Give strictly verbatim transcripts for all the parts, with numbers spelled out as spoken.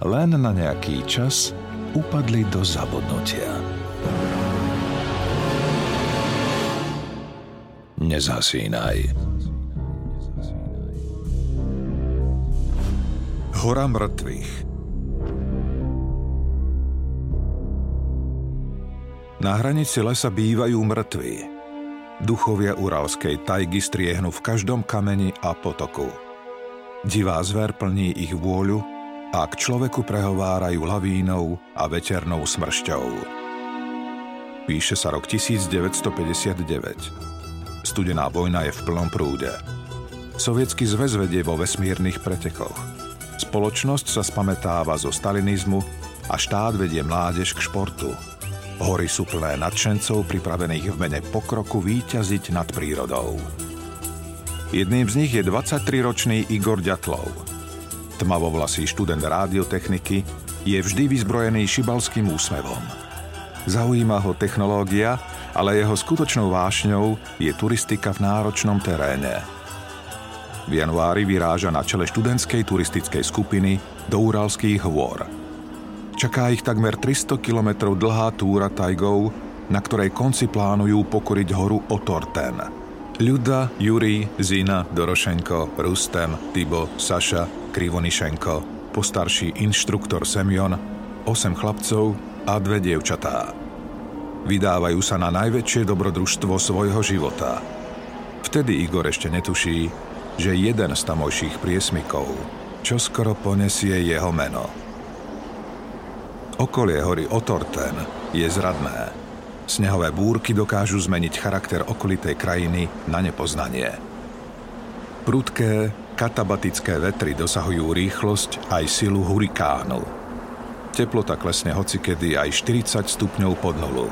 Len na nejaký čas upadli do zabudnutia. Nezhasínaj. Hora mŕtvych. Na hranici lesa bývajú mŕtvi. Duchovia uralskej tajgy striehnú v každom kameni a potoku. Divá zver plní ich vôľu a k človeku prehovárajú lavínou a veternou smršťou. Píše sa rok devätnásťstopäťdesiatdeväť. Studená vojna je v plnom prúde. Sovietsky zväz vedie vo vesmírnych pretekoch. Spoločnosť sa spamätáva zo stalinizmu a štát vedie mládež k športu. Hory sú plné nadšencov pripravených v mene pokroku víťaziť nad prírodou. Jedným z nich je dvadsaťtriročný Igor Ďatlov. Tmavovlasý študent rádiotechniky je vždy vyzbrojený šibalským úsmevom. Zaujíma ho technológia, ale jeho skutočnou vášňou je turistika v náročnom teréne. V januári vyráža na čele študentskej turistickej skupiny do Uralských hôr. Čaká ich takmer tristo kilometrov dlhá túra tajgou, na ktorej konci plánujú pokoriť horu Otorten. Ľuda, Jurij, Zina, Dorošenko, Rustem, Tybo, Saša, Krivonišenko, postarší inštruktor Semion, osem chlapcov a dve dievčatá. Vydávajú sa na najväčšie dobrodružstvo svojho života. Vtedy Igor ešte netuší, že jeden z tamojších priesmykov čoskoro ponesie jeho meno. Okolie hory Otorten je zradné. Snehové búrky dokážu zmeniť charakter okolitej krajiny na nepoznanie. Prudké, katabatické vetry dosahujú rýchlosť aj silu hurikánu. Teplota klesne hocikedy aj štyridsať stupňov pod nulu.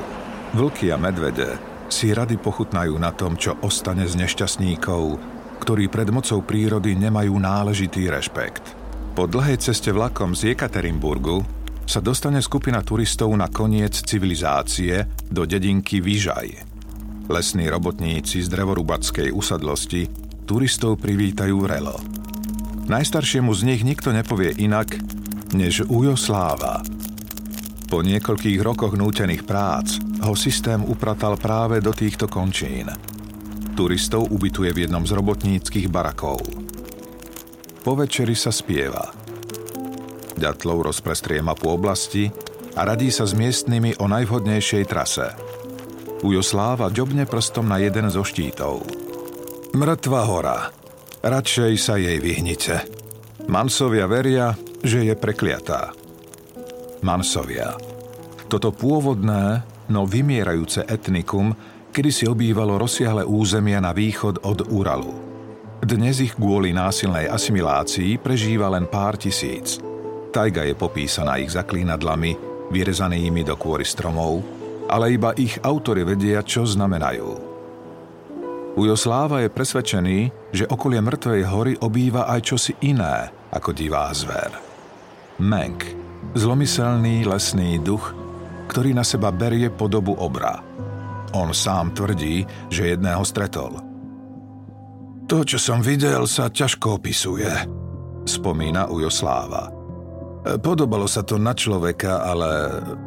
Vlky a medvede si rady pochutnajú na tom, čo ostane z nešťastníkov, ktorí pred mocou prírody nemajú náležitý rešpekt. Po dlhej ceste vlakom z Jekaterinburgu sa dostane skupina turistov na koniec civilizácie do dedinky Vyžaj. Lesní robotníci z drevorubackej usadlosti turistov privítajú vrelo. Najstaršiemu z nich nikto nepovie inak, než Ujo Sláva. Po niekoľkých rokoch nútených prác ho systém upratal práve do týchto končín. Turistov ubytuje v jednom z robotníckych barakov. Po večeri sa spieva. Ďatlov rozprestrie mapu oblasti a radí sa s miestnymi o najvhodnejšej trase. Ujo Sláva ďobne prstom na jeden zo štítov. Mŕtva hora. Radšej sa jej vyhnite. Mansovia veria, že je prekliatá. Mansovia. Toto pôvodné, no vymierajúce etnikum kedysi obývalo rozsiahle územia na východ od Uralu. Dnes ich kvôli násilnej asimilácii prežíva len pár tisíc. Tajga je popísaná ich zaklínadlami, vyrezanými do kôry stromov, ale iba ich autori vedia, čo znamenajú. Ujo Sláva je presvedčený, že okolie mŕtvej hory obýva aj čosi iné ako divá zver. Mäng, zlomyselný lesný duch, ktorý na seba berie podobu obra. On sám tvrdí, že jedného stretol. To, čo som videl, sa ťažko opisuje, spomína Ujo Sláva. Podobalo sa to na človeka, ale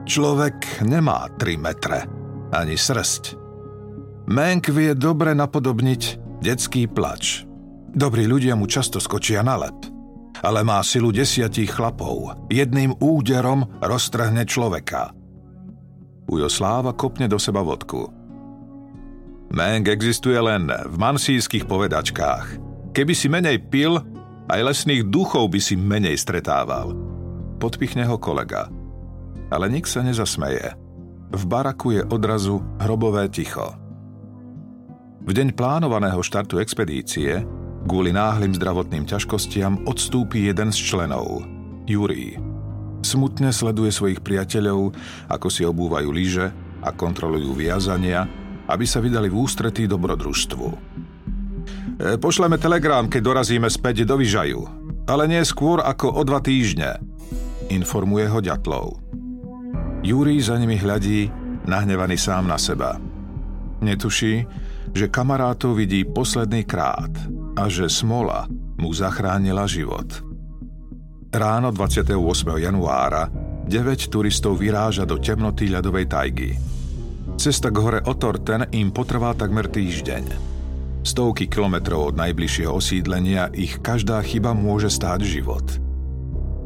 človek nemá tri metre, ani srsť. Mäng vie dobre napodobniť detský plač. Dobrí ľudia mu často skočia na lep, ale má silu desiatich chlapov. Jedným úderom roztrhne človeka. Ujo Sláva kopne do seba vodku. Mäng existuje len v mansijských povedačkách. Keby si menej pil, aj lesných duchov by si menej stretával. Podpichne ho kolega. Ale nik sa nezasmeje. V baraku je odrazu hrobové ticho. V deň plánovaného štartu expedície kvôli náhlym zdravotným ťažkostiam odstúpi jeden z členov, Jurij. S smutne sleduje svojich priateľov, ako si obúvajú lyže a kontrolujú viazania, aby sa vydali v ústretí dobrodružstvu. Pošleme telegrám, keď dorazíme späť do Vyžaju, ale nie skôr ako o dva týždne, informuje ho Ďatlov. Jurij za nimi hľadí, nahnevaný sám na seba. Netuší, že kamarátov vidí posledný krát a že smola mu zachránila život. Ráno dvadsiateho ôsmeho januára deväť turistov vyráža do temnoty ľadovej tajgy. Cesta k hore Otorten im potrvá takmer týždeň. Stovky kilometrov od najbližšieho osídlenia ich každá chyba môže stáť život.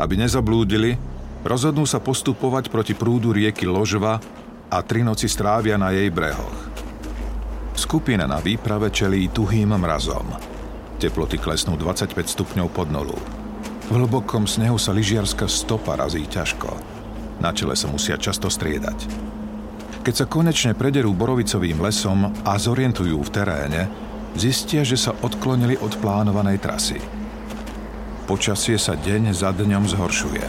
Aby nezablúdili, rozhodnú sa postupovať proti prúdu rieky Ložva a tri noci strávia na jej brehoch. Skupina na výprave čelí tuhým mrazom. Teploty klesnú dvadsaťpäť stupňov pod nulu. V hlbokom snehu sa lyžiarska stopa razí ťažko. Na čele sa musia často striedať. Keď sa konečne prederú borovicovým lesom a zorientujú v teréne, zistia, že sa odklonili od plánovanej trasy. Počasie sa deň za dňom zhoršuje.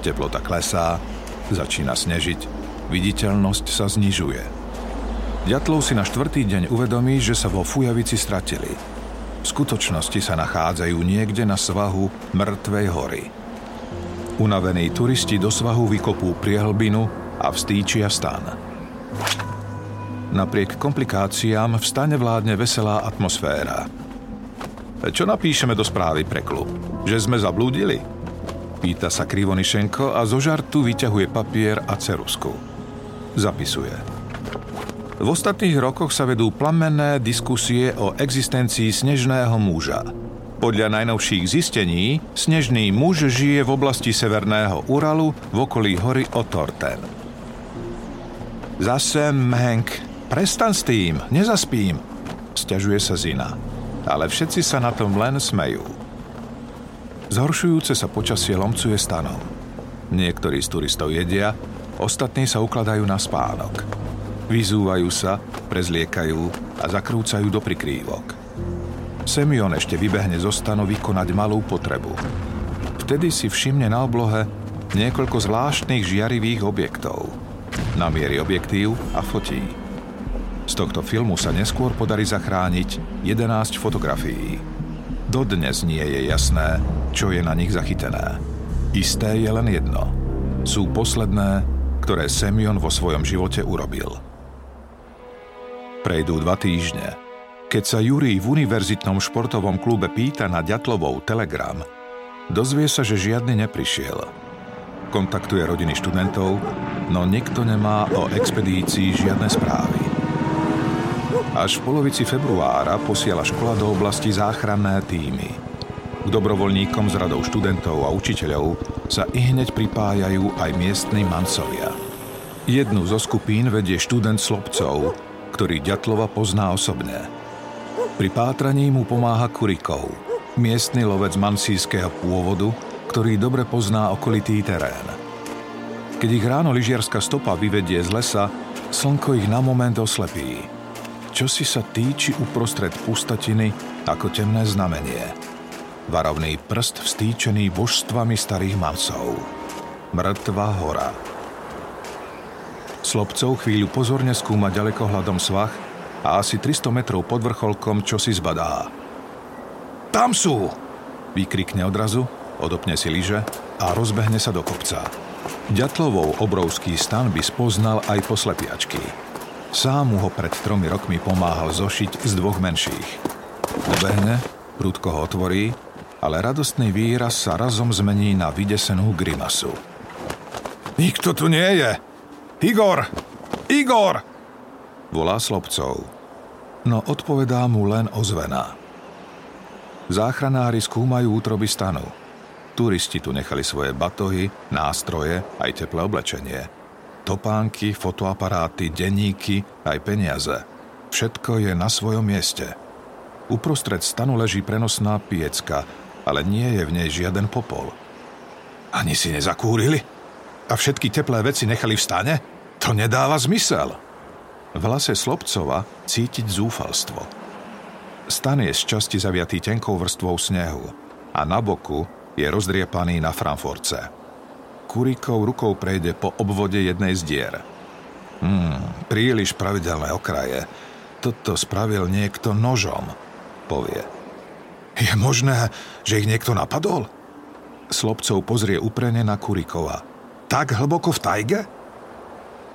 Teplota klesá, začína snežiť, viditeľnosť sa znižuje. Ďatlov si na štvrtý deň uvedomí, že sa vo Fujavici stratili. V skutočnosti sa nachádzajú niekde na svahu Mŕtvej hory. Unavení turisti do svahu vykopú priehlbinu a vstýčia stan. Napriek komplikáciám v stane vládne veselá atmosféra. Čo napíšeme do správy pre klub? Že sme zablúdili? Pýta sa Krivonišenko a zo žartu vyťahuje papier a ceruzku. Zapisuje. V ostatných rokoch sa vedú plamenné diskusie o existencii snežného muža. Podľa najnovších zistení, snežný muž žije v oblasti Severného Uralu v okolí hory Otorten. Zase Mäng... Prestan s tým, nezaspím, sťažuje sa Zina, ale všetci sa na tom len smejú. Zhoršujúce sa počasie lomcuje stanom. Niektorí z turistov jedia, ostatní sa ukladajú na spánok. Vyzúvajú sa, prezliekajú a zakrúcajú do prikrývok. Semion ešte vybehne zo stanu vykonať malú potrebu. Vtedy si všimne na oblohe niekoľko zvláštnych žiarivých objektov. Namierí objektív a fotí. Z tohto filmu sa neskôr podarí zachrániť jedenásť fotografií. Dodnes nie je jasné, čo je na nich zachytené. Isté je len jedno. Sú posledné, ktoré Semion vo svojom živote urobil. Prejdú dva týždne. Keď sa Jurij v univerzitnom športovom klube pýta na Ďatlovov telegram, dozvie sa, že žiadny neprišiel. Kontaktuje rodiny študentov, no nikto nemá o expedícii žiadne správy. Až v polovici februára posiela škola do oblasti záchranné tímy. K dobrovoľníkom z radou študentov a učiteľov sa ihneď pripájajú aj miestni Mansovia. Jednu zo skupín vedie študent Slobcov, ktorý Ďatlova pozná osobne. Pri pátraní mu pomáha Kurikov, miestny lovec mansijského pôvodu, ktorý dobre pozná okolitý terén. Keď ich ráno lyžiarska stopa vyvedie z lesa, slnko ich na moment oslepí. Čosi sa týči uprostred pustatiny ako temné znamenie. Varovný prst vstýčený božstvami starých Mansov. Mŕtva hora. Slobcov chvíľu pozorne skúma ďalekohľadom svah a asi tristo metrov pod vrcholkom čosi zbadá. Tam sú! Vykrikne odrazu, odopne si lyže a rozbehne sa do kopca. Ďatlovou obrovský stan by spoznal aj po slepiačky. Sám mu ho pred tromi rokmi pomáhal zošiť z dvoch menších. Dobehne, prudko ho otvorí, ale radostný výraz sa razom zmení na vydesenú grimasu. Nikto tu nie je! Igor! Igor! Volá Slobcov. No odpovedá mu len ozvená. Záchranári skúmajú útroby stanu. Turisti tu nechali svoje batohy, nástroje aj teplé oblečenie. Topánky, fotoaparáty, denníky, aj peniaze. Všetko je na svojom mieste. Uprostred stanu leží prenosná piecka, ale nie je v nej žiaden popol. Ani si nezakúrili? A všetky teplé veci nechali v stane? To nedáva zmysel. V hlase Slobcova cítiť zúfalstvo. Stan je sčasti zaviatý tenkou vrstvou snehu a na boku je rozdriepaný na framforce. Kurikov rukou prejde po obvode jednej z dier. Hmm, príliš pravidelné okraje. Toto spravil niekto nožom, povie. Je možné, že ich niekto napadol? Slobcov pozrie uprene na Kurikova. Tak hlboko v tajge?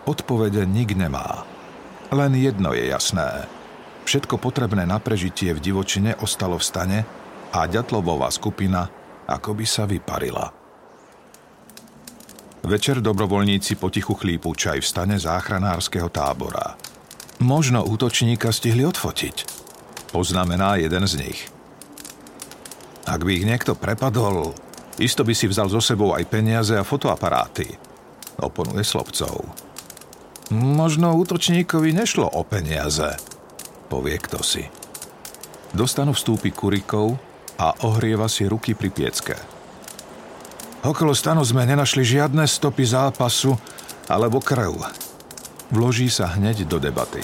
Odpovede nik nemá. Len jedno je jasné. Všetko potrebné na prežitie v divočine ostalo v stane a Ďatlovová skupina akoby sa vyparila. Večer dobrovoľníci potichu chlípu čaj v stane záchranárskeho tábora. Možno útočníka stihli odfotiť, poznamená jeden z nich. Ak by ich niekto prepadol, isto by si vzal so sebou aj peniaze a fotoaparáty, oponuje Slobcov. Možno útočníkovi nešlo o peniaze, povie kto si. Do stanu vstúpi Kurikov a ohrieva si ruky pri piecke. Okolo stanu sme nenašli žiadne stopy zápasu alebo krv. Vloží sa hneď do debaty.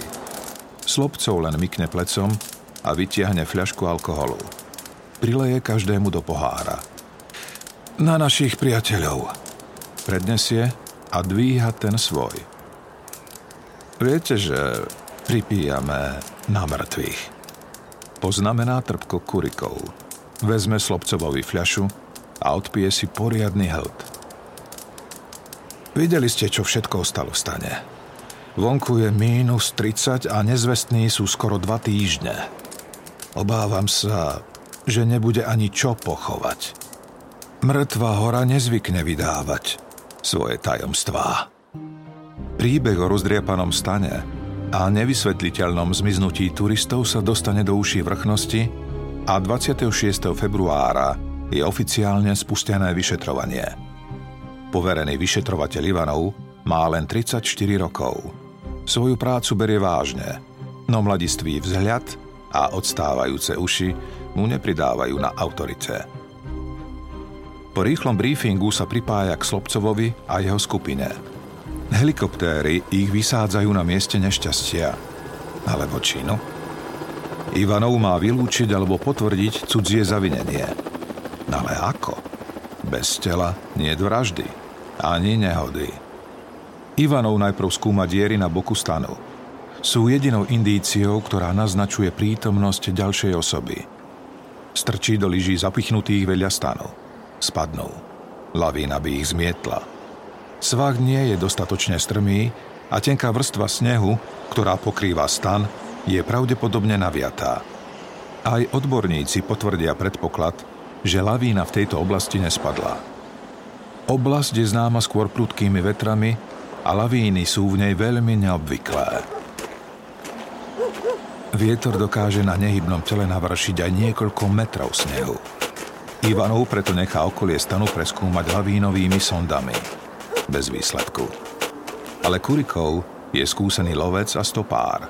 Slobcov len mykne plecom a vytiahne fľašku alkoholu. Prileje každému do pohára. Na našich priateľov, prednesie a dvíha ten svoj. Viete, že pripíjame na mŕtvych, poznamená trpko Kurikov. Vezme Slobcovovi fľašu a odpije si poriadny hlt. Videli ste, čo všetko ostalo v stane. Vonku je mínus tridsať a nezvestní sú skoro dva týždne. Obávam sa, že nebude ani čo pochovať. Mŕtva hora nezvykne vydávať svoje tajomstvá. Príbeh o rozdriepanom stane a nevysvetliteľnom zmiznutí turistov sa dostane do uší vrchnosti a dvadsiateho šiesteho februára je oficiálne spustené vyšetrovanie. Poverený vyšetrovateľ Ivanov má len tridsaťštyri rokov. Svoju prácu berie vážne, no mladistvý vzhľad a odstávajúce uši mu nepridávajú na autorite. Po rýchlom briefingu sa pripája k Slobcovovi a jeho skupine. Helikoptéry ich vysádzajú na mieste nešťastia. Alebo činu. Ivanov má vylúčiť alebo potvrdiť cudzie zavinenie. Ale ako? Bez tela nie vraždy. Ani nehody. Ivanov najprv skúma diery na boku stanu. Sú jedinou indíciou, ktorá naznačuje prítomnosť ďalšej osoby. Strčí do lyží zapichnutých veľa stanu. Spadnú. Lavína by ich zmietla. Svah nie je dostatočne strmý a tenká vrstva snehu, ktorá pokrýva stan, je pravdepodobne naviatá. Aj odborníci potvrdia predpoklad, že lavína v tejto oblasti nespadla. Oblasť je známa skôr prudkými vetrami a lavíny sú v nej veľmi neobvyklé. Vietor dokáže na nehybnom tele navršiť aj niekoľko metrov snehu. Ivanov preto nechá okolie stanu preskúmať lavínovými sondami. Bez výsledku. Ale Kurikov je skúsený lovec a stopár.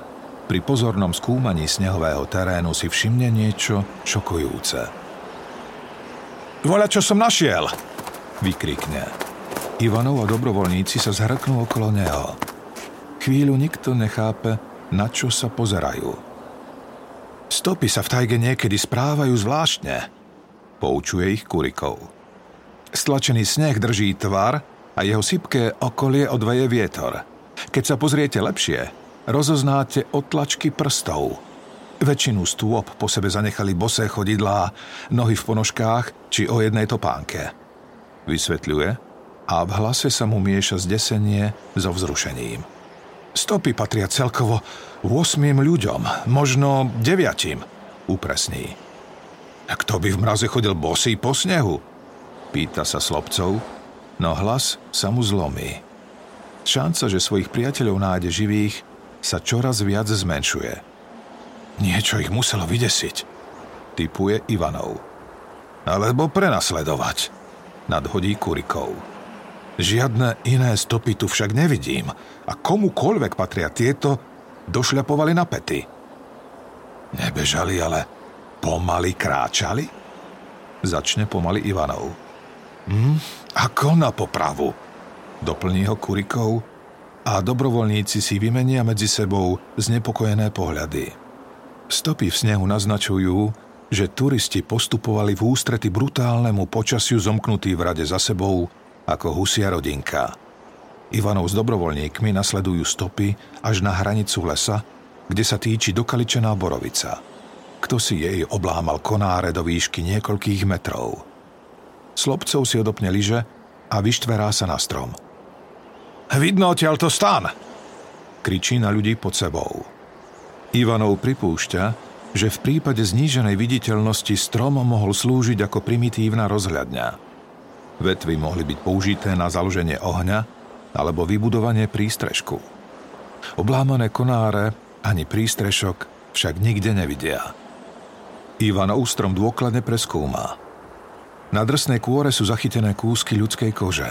Pri pozornom skúmaní snehového terénu si všimne niečo šokujúce. Voľa, čo som našiel! Vykrikne. Ivanov a dobrovoľníci sa zhrknú okolo neho. Chvíľu nikto nechápe, na čo sa pozerajú. Stopy sa v tajge niekedy správajú zvláštne, poučuje ich Kurikov. Stlačený sneh drží tvar a jeho sypké okolie odveje vietor. Keď sa pozriete lepšie, rozoznáte otlačky prstov. Väčšinu stôp po sebe zanechali bosé chodidlá, nohy v ponožkách či o jednej topánke. Vysvetľuje a v hlase sa mu mieša zdesenie so vzrušením. Stopy patria celkovo ôsmim ľuďom, možno deviatim, upresní. Kto by v mraze chodil bosý po snehu? Pýta sa Slobcov, no hlas sa mu zlomí. Šanca, že svojich priateľov nájde živých, sa čoraz viac zmenšuje. Niečo ich muselo vydesiť, tipuje Ivanov. Alebo prenasledovať, nadhodí Kurikov. Žiadne iné stopy tu však nevidím a komukoľvek patria tieto, došľapovali na pety. Nebežali, ale pomaly kráčali? Začne pomaly Ivanov. Hm? Ako na popravu? Doplní ho Kurikov a dobrovoľníci si vymenia medzi sebou znepokojené pohľady. Stopy v snehu naznačujú, že turisti postupovali v ústrety brutálnemu počasiu zomknutí v rade za sebou ako husia rodinka. Ivanov s dobrovoľníkmi nasledujú stopy až na hranicu lesa, kde sa týči dokaličená borovica. Kto si jej oblámal konáre do výšky niekoľkých metrov. Slobcov si odopne lyže a vyštverá sa na strom. Vidno odtiaľto stan! Kričí na ľudí pod sebou. Ivanov pripúšťa, že v prípade zníženej viditeľnosti strom mohol slúžiť ako primitívna rozhľadňa. Vetvy mohli byť použité na založenie ohňa alebo vybudovanie prístrežku. Oblámané konáre ani prístrešok však nikde nevidia. Ivanov strom dôkladne preskúma. Na drsnej kôre sú zachytené kúsky ľudskej kože.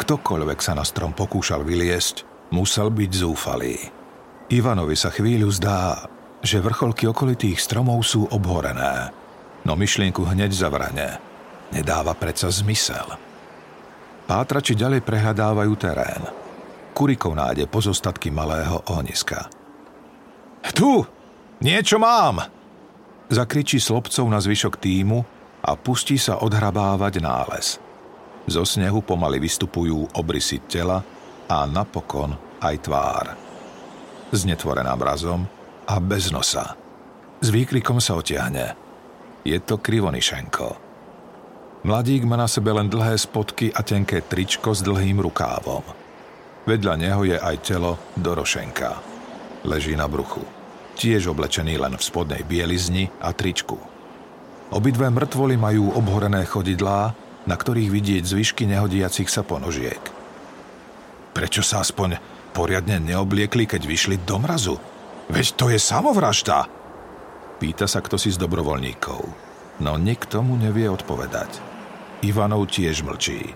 Ktokoľvek sa na strom pokúšal vyliesť, musel byť zúfalý. Ivanovi sa chvíľu zdá, že vrcholky okolitých stromov sú obhorené, no myšlienku hneď zavrhne. Nedáva predsa zmysel. Pátrači ďalej prehľadávajú terén. Kurikov nájde pozostatky malého ohniska. Tu! Niečo mám! Zakričí Slobcov na zvyšok tímu a pustí sa odhrabávať nález. Zo snehu pomaly vystupujú obrysy tela a napokon aj tvár. Znetvorená mrazom a bez nosa. S výkrikom sa otiahne. Je to Krivonišenko. Mladík má na sebe len dlhé spodky a tenké tričko s dlhým rukávom. Vedľa neho je aj telo Dorošenka. Leží na bruchu. Tiež oblečený len v spodnej bielizni a tričku. Obidve mŕtvoly majú obhorené chodidlá, na ktorých vidieť zvyšky nehodiacich sa ponožiek. Prečo sa aspoň poriadne neobliekli, keď vyšli do mrazu? Veď to je samovražda! Pýta sa kto si z dobrovoľníkov, no nikto mu nevie odpovedať. Ivanov tiež mlčí.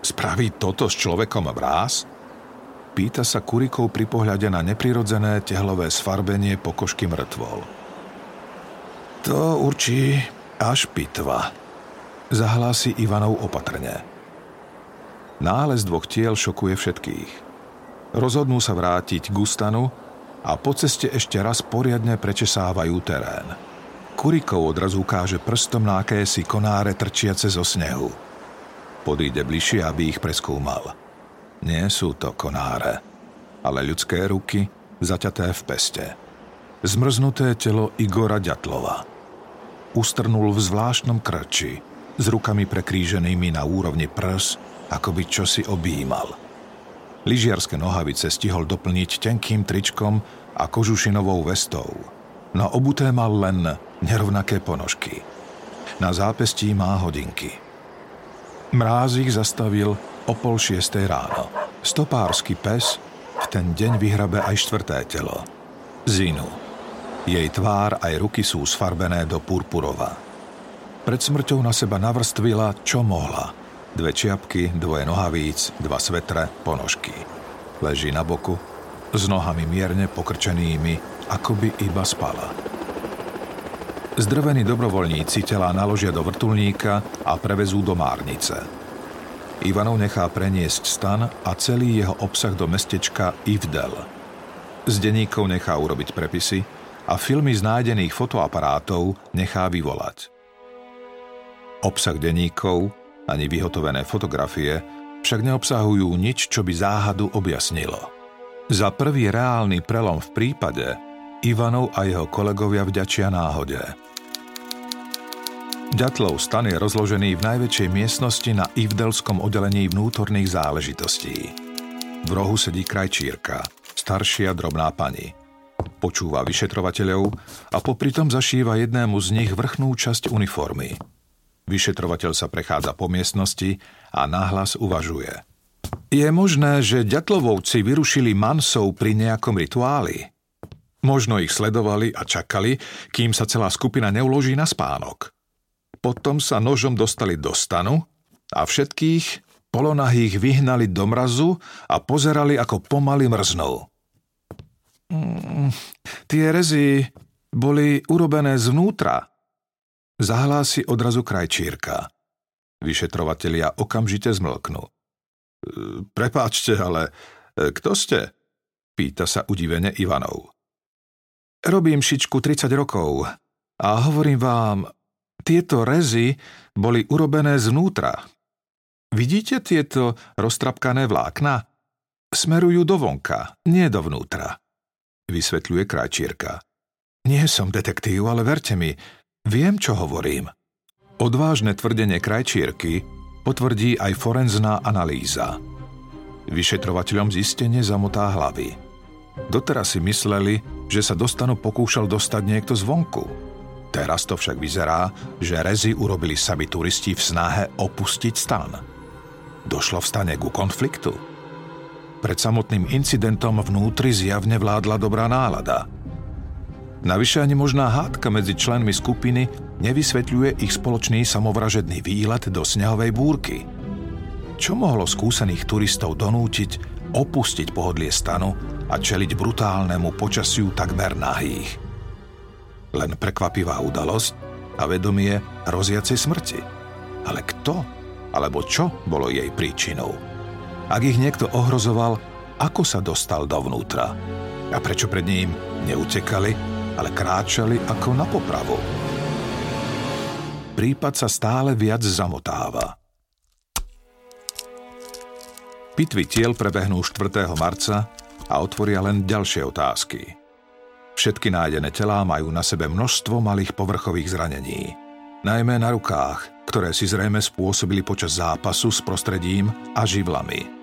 Spraví toto s človekom mráz? Pýta sa Kurikov pri pohľade na neprirodzené tehlové sfarbenie pokožky mŕtvol. To určí až pitva, zahlási Ivanov opatrne. Nález dvoch tiel šokuje všetkých. Rozhodnú sa vrátiť k ústanu a po ceste ešte raz poriadne prečesávajú terén. Kurikov odrazu ukáže prstom na akési konáre trčiace zo snehu. Podíde bližšie, aby ich preskúmal. Nie sú to konáre, ale ľudské ruky zaťaté v peste. Zmrznuté telo Igora Ďatlova. Ustrnul v zvláštnom krči, s rukami prekríženými na úrovni prs, akoby čosi objímal. Lyžiarske nohavice stihol doplniť tenkým tričkom a kožušinovou vestou. Na obuté mal len nerovnaké ponožky. Na zápestí má hodinky. Mráz ich zastavil o pol šiestej ráno. Stopársky pes v ten deň vyhrabe aj štvrté telo. Zinu. Jej tvár aj ruky sú sfarbené do purpurova. Pred smrťou na seba navrstvila, čo mohla. Dve čiapky, dvoje nohavíc, dva svetre, ponožky. Leží na boku, s nohami mierne pokrčenými, akoby iba spala. Zdrvení dobrovoľníci telá naložia do vrtuľníka a prevezú do márnice. Ivanov nechá preniesť stan a celý jeho obsah do mestečka Ivdel. Z denníkov nechá urobiť prepisy a filmy z nájdených fotoaparátov nechá vyvolať. Obsah denníkov ani vyhotovené fotografie však neobsahujú nič, čo by záhadu objasnilo. Za prvý reálny prelom v prípade Ivanov a jeho kolegovia vďačia náhode. Ďatlov stan je rozložený v najväčšej miestnosti na Ivdelskom oddelení vnútorných záležitostí. V rohu sedí krajčírka, staršia drobná pani. Počúva vyšetrovateľov a popritom zašíva jednému z nich vrchnú časť uniformy. Vyšetrovateľ sa prechádza po miestnosti a nahlas uvažuje. Je možné, že Ďatlovovci vyrušili Mansov pri nejakom rituáli. Možno ich sledovali a čakali, kým sa celá skupina neuloží na spánok. Potom sa nožom dostali do stanu a všetkých polonahých vyhnali do mrazu a pozerali, ako pomaly mrznú. Mm, tie rezy boli urobené zvnútra, zahlási odrazu krajčírka. Vyšetrovatelia okamžite zmlknú. Prepáčte, ale kto ste? Pýta sa udivene Ivanov. Robím šičku tridsať rokov a hovorím vám, tieto rezy boli urobené zvnútra. Vidíte tieto roztrapkané vlákna? Smerujú dovonka, nie dovnútra, vysvetľuje krajčírka. Nie som detektív, ale verte mi, viem, čo hovorím. Odvážne tvrdenie krajčírky potvrdí aj forenzná analýza. Vyšetrovateľom zistenie zamotá hlavy. Doteraz si mysleli, že sa do stanu pokúšal dostať niekto zvonku. Teraz to však vyzerá, že rezy urobili sami turisti v snahe opustiť stan. Došlo v stane ku konfliktu. Pred samotným incidentom vnútri zjavne vládla dobrá nálada. Navyše ani možná hádka medzi členmi skupiny nevysvetľuje ich spoločný samovražedný výlet do snehovej búrky. Čo mohlo skúsených turistov donútiť opustiť pohodlie stanu a čeliť brutálnemu počasiu takmer nahých? Len prekvapivá udalosť a vedomie hroziacej smrti. Ale kto alebo čo bolo jej príčinou? Ak ich niekto ohrozoval, ako sa dostal dovnútra? A prečo pred ním neutekali, ale kráčali ako na popravu? Prípad sa stále viac zamotáva. Pitvy tiel prebehnú štvrtého marca a otvoria len ďalšie otázky. Všetky nájdené telá majú na sebe množstvo malých povrchových zranení. Najmä na rukách, ktoré si zrejme spôsobili počas zápasu s prostredím a živlami.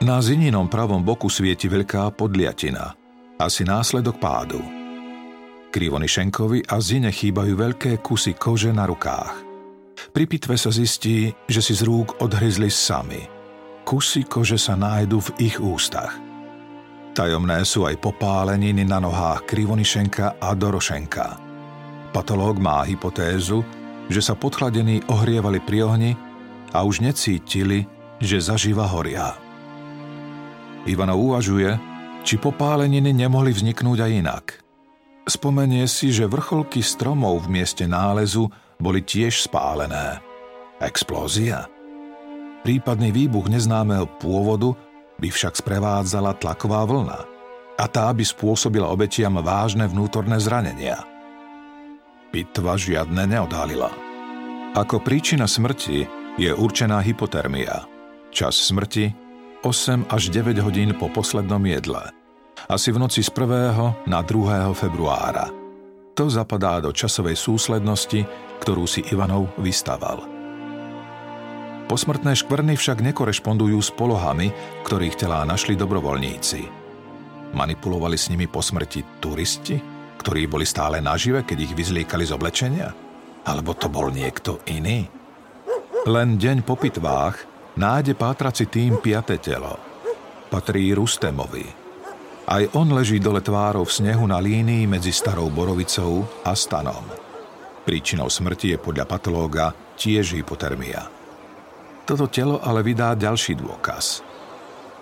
Na Zininom pravom boku svieti veľká podliatina, asi následok pádu. Krivonišenkovi a Zine chýbajú veľké kusy kože na rukách. Pri pitve sa zistí, že si z rúk odhryzli sami. Kusy kože sa nájdu v ich ústach. Tajomné sú aj popáleniny na nohách Krivonišenka a Dorošenka. Patológ má hypotézu, že sa podchladení ohrievali pri ohni a už necítili, že zaživa horia. Ivanov uvažuje, či popáleniny nemohli vzniknúť aj inak. Spomenie si, že vrcholky stromov v mieste nálezu boli tiež spálené. Explózia? Prípadný výbuch neznámeho pôvodu by však sprevádzala tlaková vlna a tá by spôsobila obetiam vážne vnútorné zranenia. Pitva žiadne neodhalila. Ako príčina smrti je určená hypotermia. Čas smrti osem až deväť hodín po poslednom jedle. Asi v noci z prvého na druhého februára. To zapadá do časovej súslednosti, ktorú si Ivanov vystaval. Posmrtné škvrny však nekorešpondujú s polohami, ktorých telá našli dobrovoľníci. Manipulovali s nimi po smrti turisti, ktorí boli stále nažive, keď ich vyzliekali z oblečenia? Alebo to bol niekto iný? Len deň po pitvách nájde pátrací tým piate telo. Patrí Rustemovi. Aj on leží dole tvárou v snehu na línii medzi Starou Borovicou a stanom. Príčinou smrti je podľa patológa tiež hypotermia. Toto telo ale vydá ďalší dôkaz.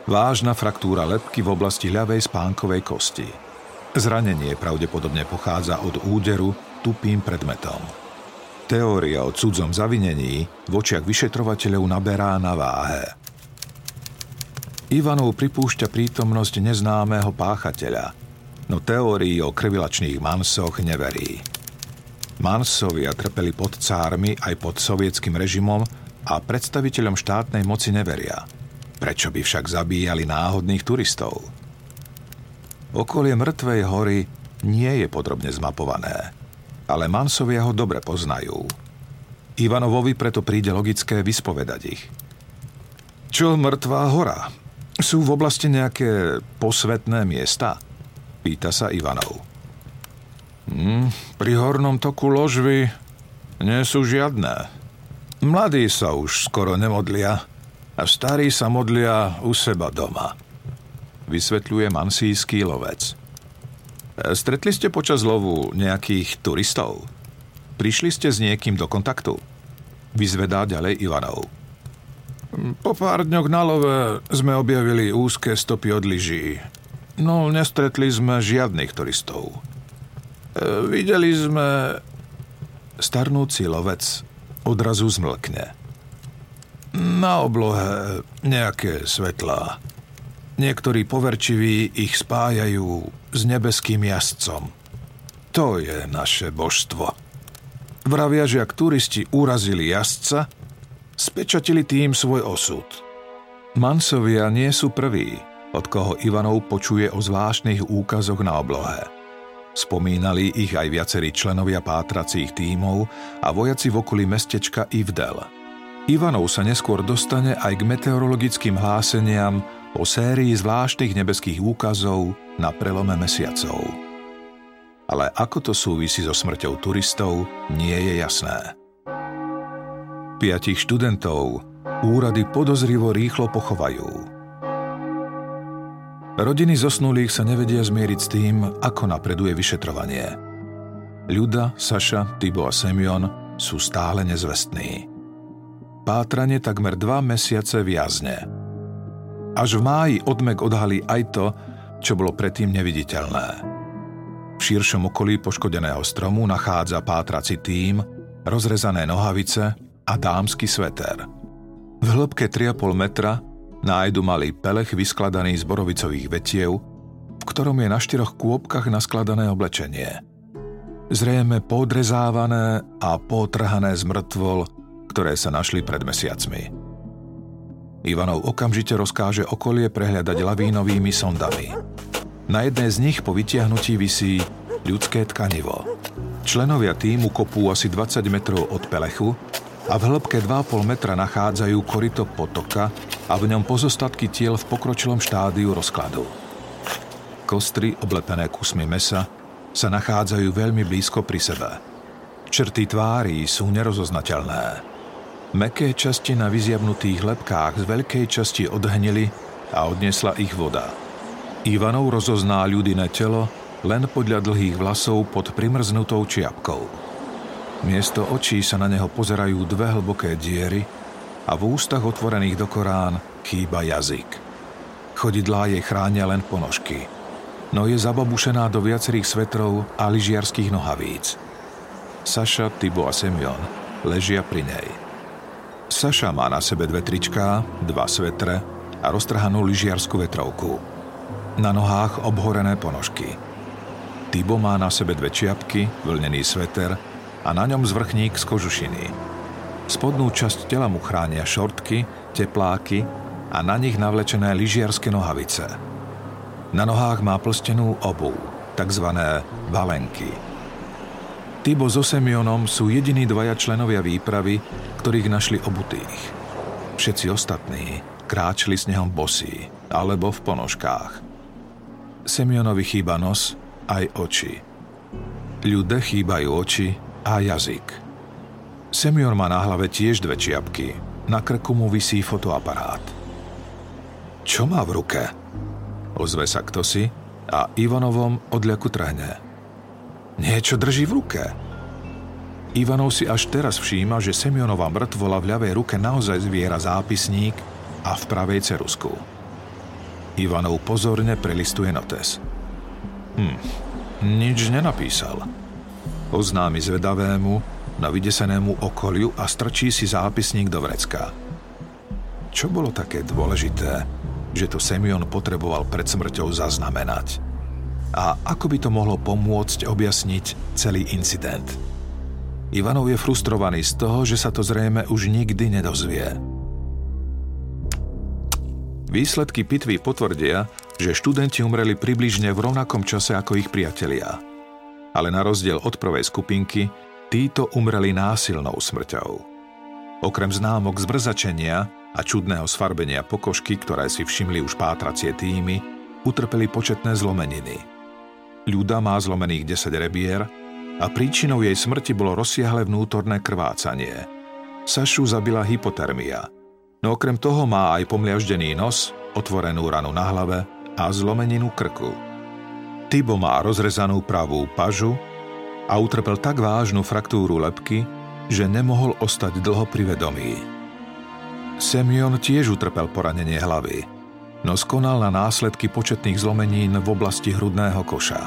Vážna fraktúra lebky v oblasti ľavej spánkovej kosti. Zranenie pravdepodobne pochádza od úderu tupým predmetom. Teória o cudzom zavinení v očiach vyšetrovateľov naberá na váhe. Ivanov pripúšťa prítomnosť neznámeho páchateľa, no teórii o krvilačných mansoch neverí. Mansovia trpeli pod cármi aj pod sovietským režimom a predstaviteľom štátnej moci neveria. Prečo by však zabíjali náhodných turistov? Okolie Mŕtvej hory nie je podrobne zmapované, ale Mansovia ho dobre poznajú. Ivanovovi preto príde logické vyspovedať ich. Čo Mŕtvá hora? Sú v oblasti nejaké posvetné miesta? Pýta sa Ivanov. Hmm, pri hornom toku Ložvy nie sú žiadne. Mladí sa už skoro nemodlia a starí sa modlia u seba doma, vysvetľuje mansijský lovec. Stretli ste počas lovu nejakých turistov? Prišli ste s niekým do kontaktu? Vyzvedá ďalej Ivanov. Po pár dňoch na love sme objavili úzke stopy od lyží, no nestretli sme žiadnych turistov. E, videli sme... Starnúci lovec odrazu zmlkne. Na oblohe nejaké svetlá. Niektorí poverčiví ich spájajú s nebeským jazdcom. To je naše božstvo. Vravia, že ak turisti urazili jazdca, Spečatili tým svoj osud. Mansovia nie sú prví, od koho Ivanov počuje o zvláštnych úkazoch na oblohe. Spomínali ich aj viacerí členovia pátracích tímov a vojaci v okolí mestečka Ivdel. Ivanov sa neskôr dostane aj k meteorologickým hláseniam o sérii zvláštnych nebeských úkazov na prelome mesiacov. Ale ako to súvisí so smrťou turistov, nie je jasné. Piatich študentov úrady podozrivo rýchlo pochovajú. Rodiny zosnulých sa nevedia zmieriť s tým, ako napreduje vyšetrovanie. Ľuda, Saša, Tybo a Semion sú stále nezvestní. Pátranie takmer dva mesiace viazne. Až v máji odmek odhalí aj to, čo bolo predtým neviditeľné. V širšom okolí poškodeného stromu nachádza pátrací tím, rozrezané nohavice a dámsky sveter. V hĺbke tri a pol metra nájdu malý pelech vyskladaný z borovicových vetiev, v ktorom je na štyroch kôpkach naskladané oblečenie. Zrejme podrezávané a potrhané z mŕtvol, ktoré sa našli pred mesiacmi. Ivanov okamžite rozkáže okolie prehľadať lavínovými sondami. Na jednej z nich po vytiahnutí visí ľudské tkanivo. Členovia týmu kopú asi dvadsať metrov od pelechu a v hĺbke dva a pol metra nachádzajú koryto potoka a v ňom pozostatky tiel v pokročilom štádiu rozkladu. Kostry, oblepené kusmi mesa, sa nachádzajú veľmi blízko pri sebe. Črty tvári sú nerozoznateľné. Mäkké časti na vyziabnutých lebkách z veľkej časti odhnili a odnesla ich voda. Ivanov rozozná ľudine telo len podľa dlhých vlasov pod primrznutou čiapkou. Miesto očí sa na neho pozerajú dve hlboké diery a v ústach otvorených do korán chýba jazyk. Chodidlá jej chránia len ponožky, no je zababušená do viacerých svetrov a lyžiarských nohavíc. Saša, Tybo a Semion ležia pri nej. Saša má na sebe dve tričká, dva svetre a roztrhanú lyžiarsku vetrovku. Na nohách obhorené ponožky. Tybo má na sebe dve čiapky, vlnený sveter a na ňom zvrchník z kožušiny. Spodnú časť tela mu chránia šortky, tepláky a na nich navlečené lyžiarske nohavice. Na nohách má plstenú obuv, takzvané valenky. Tybo so Semionom sú jediní dvaja členovia výpravy, ktorých našli obutých. Všetci ostatní kráčili s nehom bosí alebo v ponožkách. Semionovi chýba nos aj oči. Ľude chýbajú oči a jazyk. Semion má na hlave tiež dve čiapky. Na krku mu visí fotoaparát. Čo má v ruke? Ozve sa ktosi a Ivanovom odľaku trhne. Niečo drží v ruke. Ivanov si až teraz všíma, že Semionova mŕtvola v ľavej ruke naozaj zviera zápisník a v pravej ceruzku. Ivanov pozorne prelistuje notes. Hm, nič nenapísal. Oznámi zvedavému, na vydesenému okoliu a strčí si zápisník do vrecka. Čo bolo také dôležité, že to Semion potreboval pred smrťou zaznamenať? A ako by to mohlo pomôcť objasniť celý incident? Ivanov je frustrovaný z toho, že sa to zrejme už nikdy nedozvie. Výsledky pitvy potvrdia, že študenti umreli približne v rovnakom čase ako ich priatelia. Ale na rozdiel od prvej skupinky, títo umreli násilnou smrťou. Okrem známok zmrzačenia a čudného sfarbenia pokožky, ktoré si všimli už pátracie týmy, utrpeli početné zlomeniny. Ľuda má zlomených desať rebier a príčinou jej smrti bolo rozsiahle vnútorné krvácanie. Sašu zabila hypotermia, no okrem toho má aj pomliaždený nos, otvorenú ranu na hlave a zlomeninu krku. Tybo má rozrezanú pravú pažu a utrpel tak vážnu fraktúru lebky, že nemohol ostať dlho pri vedomí. Semion tiež utrpel poranenie hlavy, no skonal na následky početných zlomenín v oblasti hrudného koša.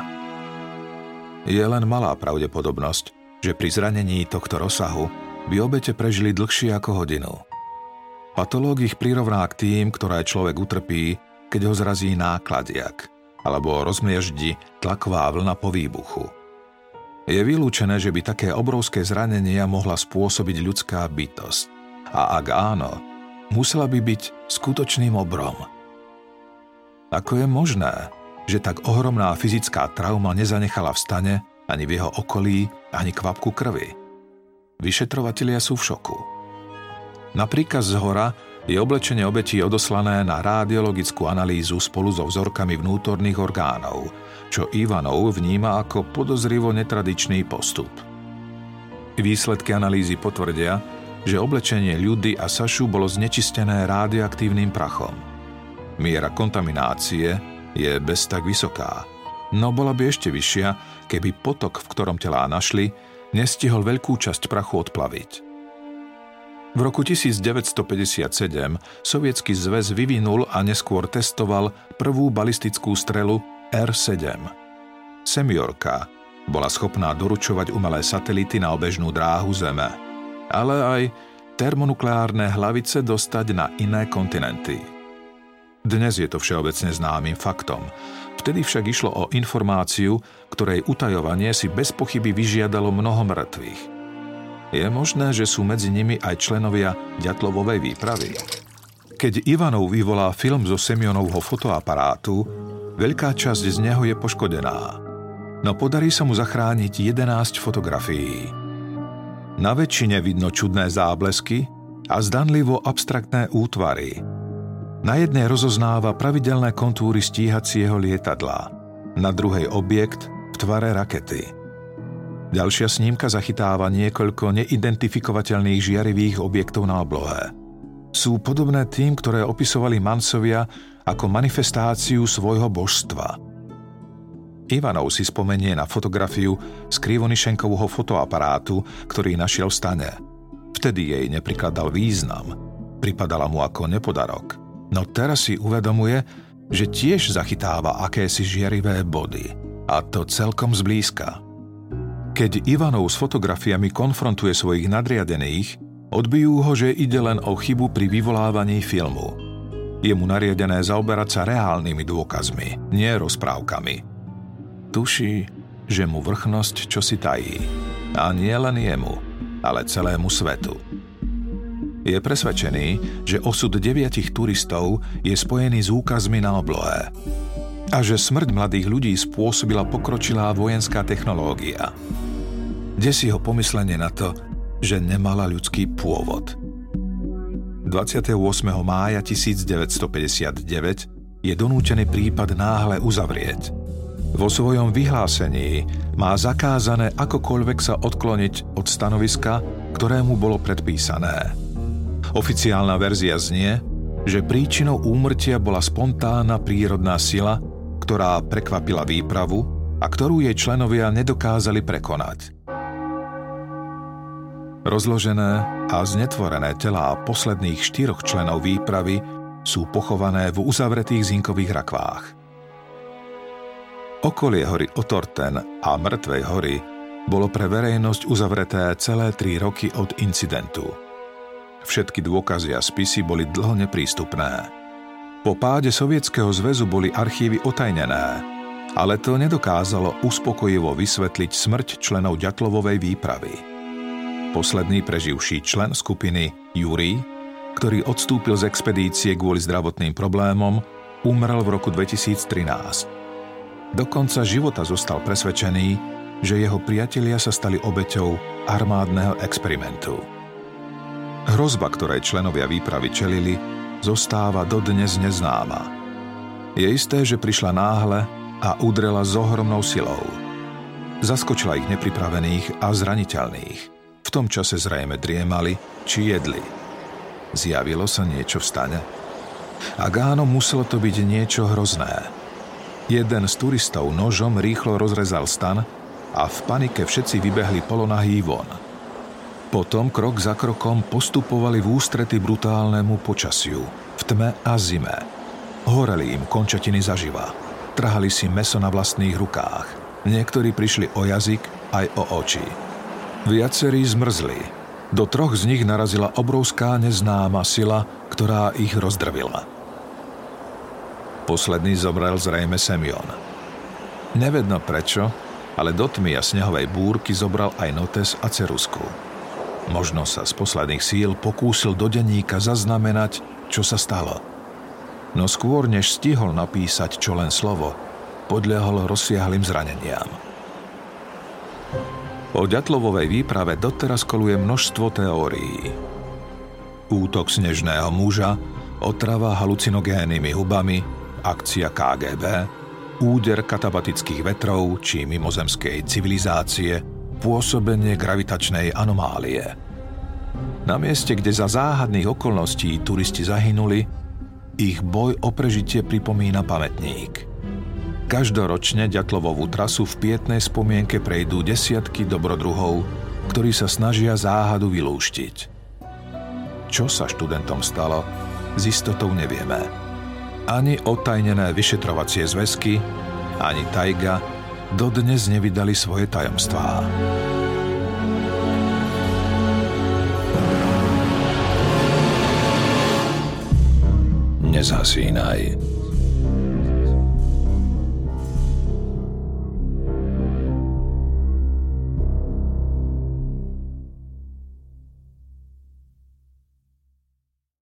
Je len malá pravdepodobnosť, že pri zranení tohto rozsahu by obete prežili dlhšie ako hodinu. Patológ ich prirovná k tým, ktoré človek utrpí, keď ho zrazí nákladiak alebo rozmlieždi tlaková vlna po výbuchu. Je vylúčené, že by také obrovské zranenia mohla spôsobiť ľudská bytosť, A ak áno, musela by byť skutočným obrom. Ako je možné, že tak ohromná fyzická trauma nezanechala v stane ani v jeho okolí, ani kvapku krvi? Vyšetrovatelia sú v šoku. Na príkaz zhora je oblečenie obetí odoslané na radiologickú analýzu spolu so vzorkami vnútorných orgánov, čo Ivanov vníma ako podozrivo netradičný postup. Výsledky analýzy potvrdia, že oblečenie Ľudy a Sašu bolo znečistené radioaktívnym prachom. Miera kontaminácie je bez tak vysoká, no bola by ešte vyššia, keby potok, v ktorom telá našli, nestihol veľkú časť prachu odplaviť. V roku devätnásťstopäťdesiatsedem Sovietsky zväz vyvinul a neskôr testoval prvú balistickú strelu er sedem. Semjorka bola schopná doručovať umelé satelity na obežnú dráhu Zeme, ale aj termonukleárne hlavice dostať na iné kontinenty. Dnes je to všeobecne známym faktom. Vtedy však išlo o informáciu, ktorej utajovanie si bez pochyby vyžiadalo mnoho mŕtvych. Je možné, že sú medzi nimi aj členovia Ďatlovovej výpravy. Keď Ivanov vyvolá film zo Semionovho fotoaparátu, veľká časť z neho je poškodená. No podarí sa mu zachrániť jedenásť fotografií. Na väčšine vidno čudné záblesky a zdanlivo abstraktné útvary. Na jednej rozoznáva pravidelné kontúry stíhacieho lietadla, na druhej objekt v tvare rakety. Ďalšia snímka zachytáva niekoľko neidentifikovateľných žiarivých objektov na oblohe. Sú podobné tým, ktoré opisovali Mansovia ako manifestáciu svojho božstva. Ivanov si spomenie na fotografiu z Krivonišenkovho fotoaparátu, ktorý našiel v stane. Vtedy jej neprikladal význam, pripadala mu ako nepodarok. No teraz si uvedomuje, že tiež zachytáva akési žiarivé body, a to celkom zblízka. Keď Ivanov s fotografiami konfrontuje svojich nadriadených, odbijú ho, že ide len o chybu pri vyvolávaní filmu. Je mu nariadené zaoberať sa reálnymi dôkazmi, nie rozprávkami. Tuší, že mu vrchnosť čosi tají. A nie len jemu, ale celému svetu. Je presvedčený, že osud deviatich turistov je spojený s úkazmi na oblohe. A že smrť mladých ľudí spôsobila pokročilá vojenská technológia. Desí ho pomyslenie na to, že nemala ľudský pôvod. dvadsiateho ôsmeho mája tisícdeväťstopäťdesiatdeväť je donútený prípad náhle uzavrieť. Vo svojom vyhlásení má zakázané akokoľvek sa odkloniť od stanoviska, ktoré mu bolo predpísané. Oficiálna verzia znie, že príčinou úmrtia bola spontánna prírodná sila, ktorá prekvapila výpravu a ktorú jej členovia nedokázali prekonať. Rozložené a znetvorené telá posledných štyroch členov výpravy sú pochované v uzavretých zinkových rakvách. Okolie hory Otorten a Mŕtvej hory bolo pre verejnosť uzavreté celé tri roky od incidentu. Všetky dôkazy a spisy boli dlho neprístupné. Po páde Sovietskeho zväzu boli archívy otajnené, ale to nedokázalo uspokojivo vysvetliť smrť členov Ďatlovovej výpravy. Posledný preživší člen skupiny, Jurij, ktorý odstúpil z expedície kvôli zdravotným problémom, umrel v roku dvetisíctrinásť. Do konca života zostal presvedčený, že jeho priatelia sa stali obeťou armádneho experimentu. Hrozba, ktorej členovia výpravy čelili, zostáva dodnes neznáma. Je isté, že prišla náhle a udrela s ohromnou silou. Zaskočila ich nepripravených a zraniteľných. V tom čase zrejme driemali či jedli. Zjavilo sa niečo v stane? Ak áno, muselo to byť niečo hrozné. Jeden z turistov nožom rýchlo rozrezal stan a v panike všetci vybehli polonahí von. Potom krok za krokom postupovali v ústrety brutálnemu počasiu, v tme a zime. Horeli im končatiny zaživa, trhali si mäso na vlastných rukách. Niektorí prišli o jazyk aj o oči. Viacerí zmrzli. Do troch z nich narazila obrovská neznáma sila, ktorá ich rozdrvila. Posledný zomrel zrejme Semion. Nevedno prečo, ale do tmy a snehovej búrky zobral aj notes a ceruzku. Možno sa z posledných síl pokúsil do denníka zaznamenať, čo sa stalo. No skôr, než stihol napísať čo len slovo, podľahol rozsiahlým zraneniam. O Ďatlovovej výprave doteraz koluje množstvo teórií. Útok snežného muža, otrava halucinogénnymi hubami, akcia ká gé bé, úder katabatických vetrov či mimozemskej civilizácie, pôsobenie gravitačnej anomálie. Na mieste, kde za záhadných okolností turisti zahynuli, ich boj o prežitie pripomína pamätník. Každoročne Ďatlovovú trasu v pietnej spomienke prejdú desiatky dobrodruhov, ktorí sa snažia záhadu vylúštiť. Čo sa študentom stalo, s istotou nevieme. Ani otajnené vyšetrovacie zväzky, ani tajga dodnes nevydali svoje tajomstvá. Nezhasínaj.